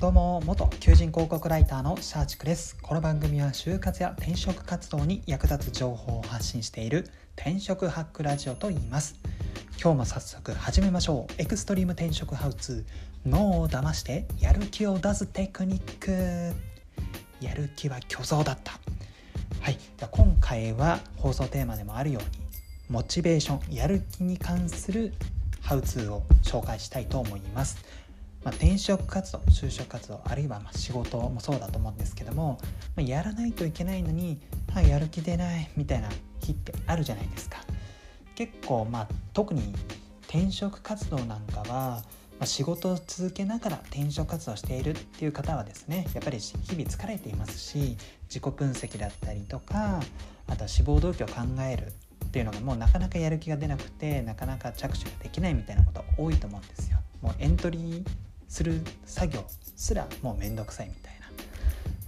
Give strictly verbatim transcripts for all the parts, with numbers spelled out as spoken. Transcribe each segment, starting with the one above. どうも、元求人広告ライターのシャーチクです。この番組は就活や転職活動に役立つ情報を発信している転職ハックラジオといいます。今日も早速始めましょう。エクストリーム転職ハウツー、脳を騙してやる気を出すテクニック。やる気は虚像だった。はい、じゃあ今回は放送テーマでもあるようにモチベーション、やる気に関するハウツーを紹介したいと思います。まあ、転職活動、就職活動、あるいはまあ仕事もそうだと思うんですけども、まあ、やらないといけないのに、はあ、やる気出ないみたいな日ってあるじゃないですか。結構、まあ、特に転職活動なんかは、まあ、仕事を続けながら転職活動しているっていう方はですね、やっぱり日々疲れていますし、自己分析だったりとか、あとは志望動機を考えるっていうのがもうなかなかやる気が出なくて、なかなか着手ができないみたいなこと多いと思うんですよ。もうエントリーする作業すらもうめんどくさいみたいな。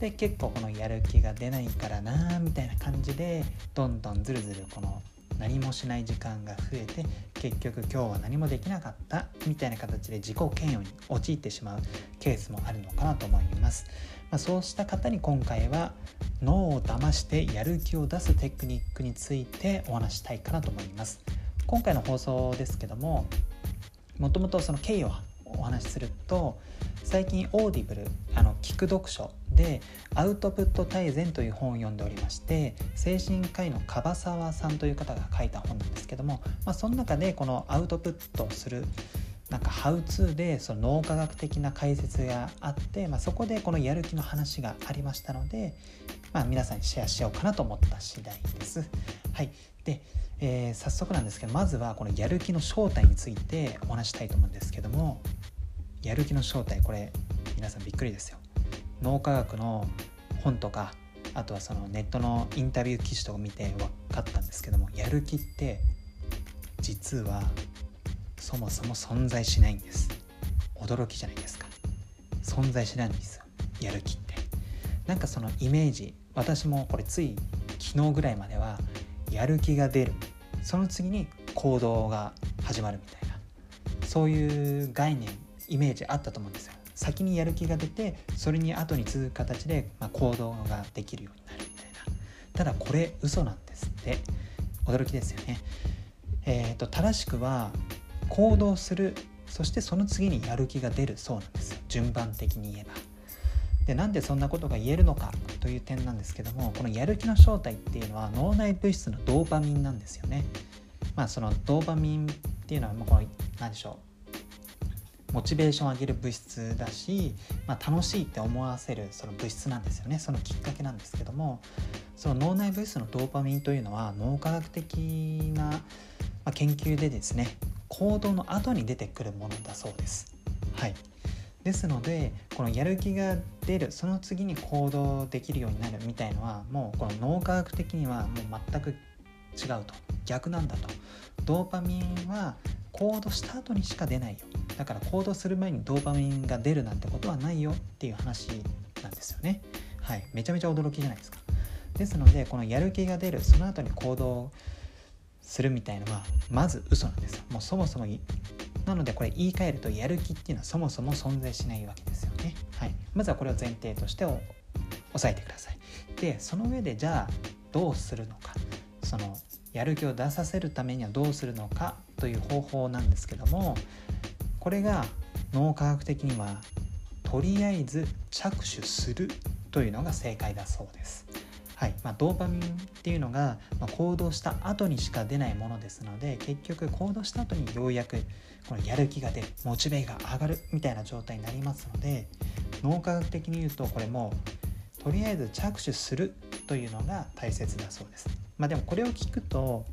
で、結構このやる気が出ないからなみたいな感じで、どんどんずるずるこの何もしない時間が増えて、結局今日は何もできなかったみたいな形で自己嫌悪に陥ってしまうケースもあるのかなと思います。まあ、そうした方に今回は脳を騙してやる気を出すテクニックについてお話したいかなと思います。今回の放送ですけども、もともとその経緯をお話しすると、最近オーディブル、あの聞く読書でアウトプット大全という本を読んでおりまして、精神科医の樺沢さんという方が書いた本なんですけども、まあ、その中でこのアウトプットするなんかハウツーで、その脳科学的な解説があって、まあ、そこでこのやる気の話がありましたので、まあ、皆さんにシェアしようかなと思った次第です。はい、で、えー、早速なんですけど、まずはこのやる気の正体についてお話したいと思うんですけども、やる気の正体、これ皆さんびっくりですよ。脳科学の本とか、あとはそのネットのインタビュー記事とか見て分かったんですけども、やる気って実はそもそも存在しないんです。驚きじゃないですか。存在しないんですよ、やる気って。なんかそのイメージ、私もこれつい昨日ぐらいまでは、やる気が出る、その次に行動が始まるみたいな、そういう概念、イメージあったと思うんですよ。先にやる気が出て、それに後に続く形で、まあ、行動ができるようになるみたいな。ただこれ嘘なんですって。驚きですよね。えーと、正しくは行動する、そしてその次にやる気が出る、そうなんですよ、順番的に言えば。で、なんでそんなことが言えるのかという点なんですけども、このやる気の正体っていうのは脳内物質のドーパミンなんですよね。まあ、そのドーパミンっていうのはもうこの何でしょう、モチベーションを上げる物質だし、まあ、楽しいって思わせるその物質なんですよね。そのきっかけなんですけども、その脳内物質のドーパミンというのは脳科学的な研究でですね、行動の後に出てくるものだそうです。はい、ですのでこのやる気が出る、その次に行動できるようになるみたいのは、もうこの脳科学的にはもう全く違うと、逆なんだと。ドーパミンは行動した後にしか出ないよ、だから行動する前にドーパミンが出るなんてことはないよっていう話なんですよね。はい、めちゃめちゃ驚きじゃないですか。ですのでこのやる気が出る、その後に行動するみたいのはまず嘘なんですよ。もうそもそもなので、これ言い換えると、やる気っていうのはそもそも存在しないわけですよね。はい、まずはこれを前提として押さえてください。で、その上でじゃあどうするのか、そのやる気を出させるためにはどうするのかという方法なんですけども、これが脳科学的にはとりあえず着手するというのが正解だそうです。はい、まあ、ドーパミンっていうのが、まあ、行動した後にしか出ないものですので、結局行動した後にようやくこのやる気が出る、モチベが上がるみたいな状態になりますので、脳科学的に言うとこれもとりあえず着手するというのが大切だそうです。まあ、でもこれを聞くと、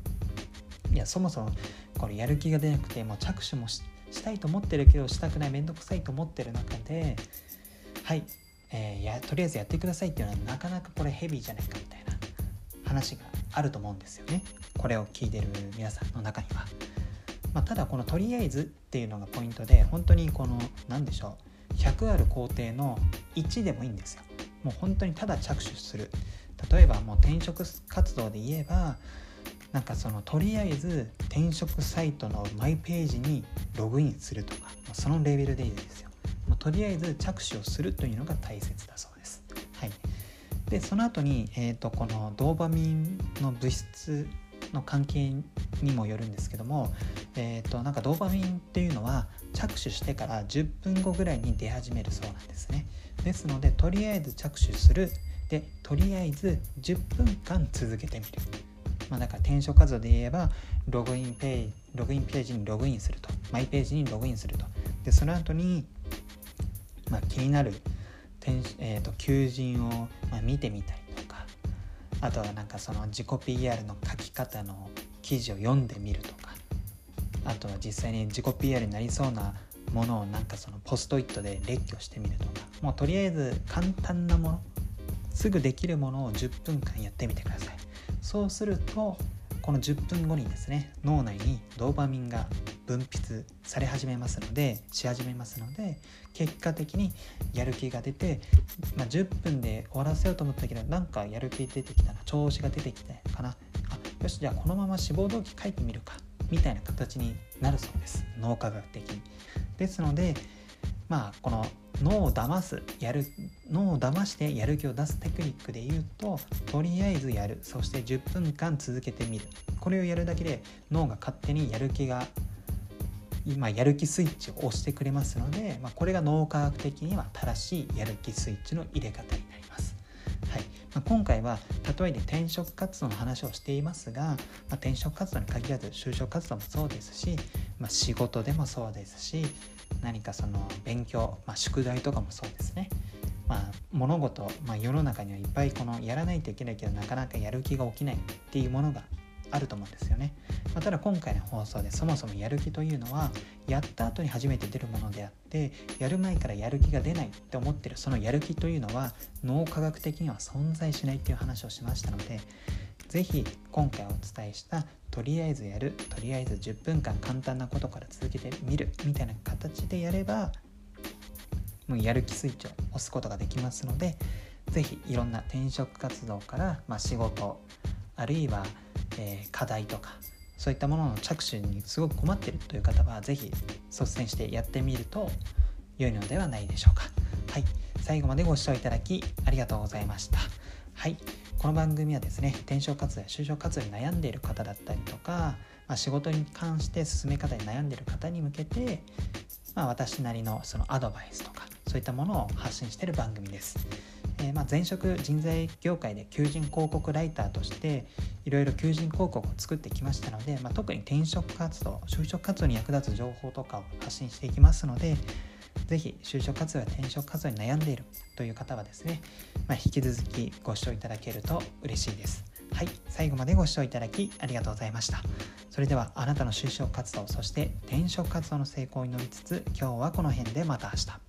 いやそもそもこれやる気が出なくて、もう着手も し, したいと思ってるけどしたくない、めんどくさいと思ってる中で、はい、えー、やとりあえずやってくださいっていうのはなかなかこれヘビーじゃないかみたいな話があると思うんですよね、これを聞いてる皆さんの中には。まあ、ただこのとりあえずっていうのがポイントで、本当にこの何でしょう、ひゃくある工程のいちでもいいんですよ。もう本当にただ着手する。例えばもう転職活動で言えば、なんかそのとりあえず転職サイトのマイページにログインするとか、そのレベルでいいですよ。まあ、とりあえず着手をするというのが大切だそうです、はい、でその後に、えー、とこのドーパミンの物質の関係にもよるんですけども、えー、となんかドーパミンっていうのは着手してからじゅっぷんごぐらいに出始めるそうなんですね。ですのでとりあえず着手するでとりあえずじゅっぷんかん続けてみる、まあ、だから転職活動で言えばログインページ、ログインページにログインするとマイページにログインするとでその後に、まあ、気になる、えー、と求人を、まあ、見てみたりとかあとはなんかその自己 ピーアール の書き方の記事を読んでみるとかあとは実際に自己 ピーアール になりそうなものをなんかそのポストイットで列挙してみるとかもうとりあえず簡単なものすぐできるものをじゅっぷんかんやってみてください。そうするとこのじゅっぷんごにですね脳内にドーパミンが分泌され始めますのでし始めますので結果的にやる気が出て、まあ、じゅっぷんで終わらせようと思ったけどなんかやる気出てきたな調子が出てきたかなあよしじゃあこのまま志望動機書いてみるかみたいな形になるそうです、脳科学的に。ですのでまあこの脳を騙すやる脳を騙してやる気を出すテクニックで言うととりあえずやるそしてじゅっぷんかん続けてみるこれをやるだけで脳が勝手にやる気が今やる気スイッチを押してくれますので、まあ、これが脳科学的には正しいやる気スイッチの入れ方になります、はいまあ、今回は例えで転職活動の話をしていますが、まあ、転職活動に限らず就職活動もそうですし、まあ、仕事でもそうですし何かその勉強、まあ、宿題とかもそうですね、まあ、物事、まあ、世の中にはいっぱいこのやらないといけないけどなかなかやる気が起きないっていうものがあると思うんですよね、まあ、ただ今回の放送でそもそもやる気というのはやった後に初めて出るものであってやる前からやる気が出ないって思ってるそのやる気というのは脳科学的には存在しないっていう話をしましたのでぜひ今回お伝えしたとりあえずやるとりあえずじゅっぷんかん簡単なことから続けてみるみたいな形でやればもうやる気スイッチを押すことができますのでぜひいろんな転職活動から、まあ、仕事あるいはえー、課題とかそういったものの着手にすごく困っているという方はぜひ率先してやってみると良いのではないでしょうか。はい、最後までご視聴いただきありがとうございました。はい、この番組はですね、転職活動や就職活動に悩んでいる方だったりとか、まあ、仕事に関して進め方に悩んでいる方に向けて、まあ、私なりのそのアドバイスとかそういったものを発信している番組です。えーまあ、前職人材業界で求人広告ライターとしていろいろ求人広告を作ってきましたので、まあ、特に転職活動、就職活動に役立つ情報とかを発信していきますのでぜひ就職活動や転職活動に悩んでいるという方はですね、まあ、引き続きご視聴いただけると嬉しいです。はい、最後までご視聴いただきありがとうございました。それではあなたの就職活動、そして転職活動の成功に乗りつつ今日はこの辺でまた明日。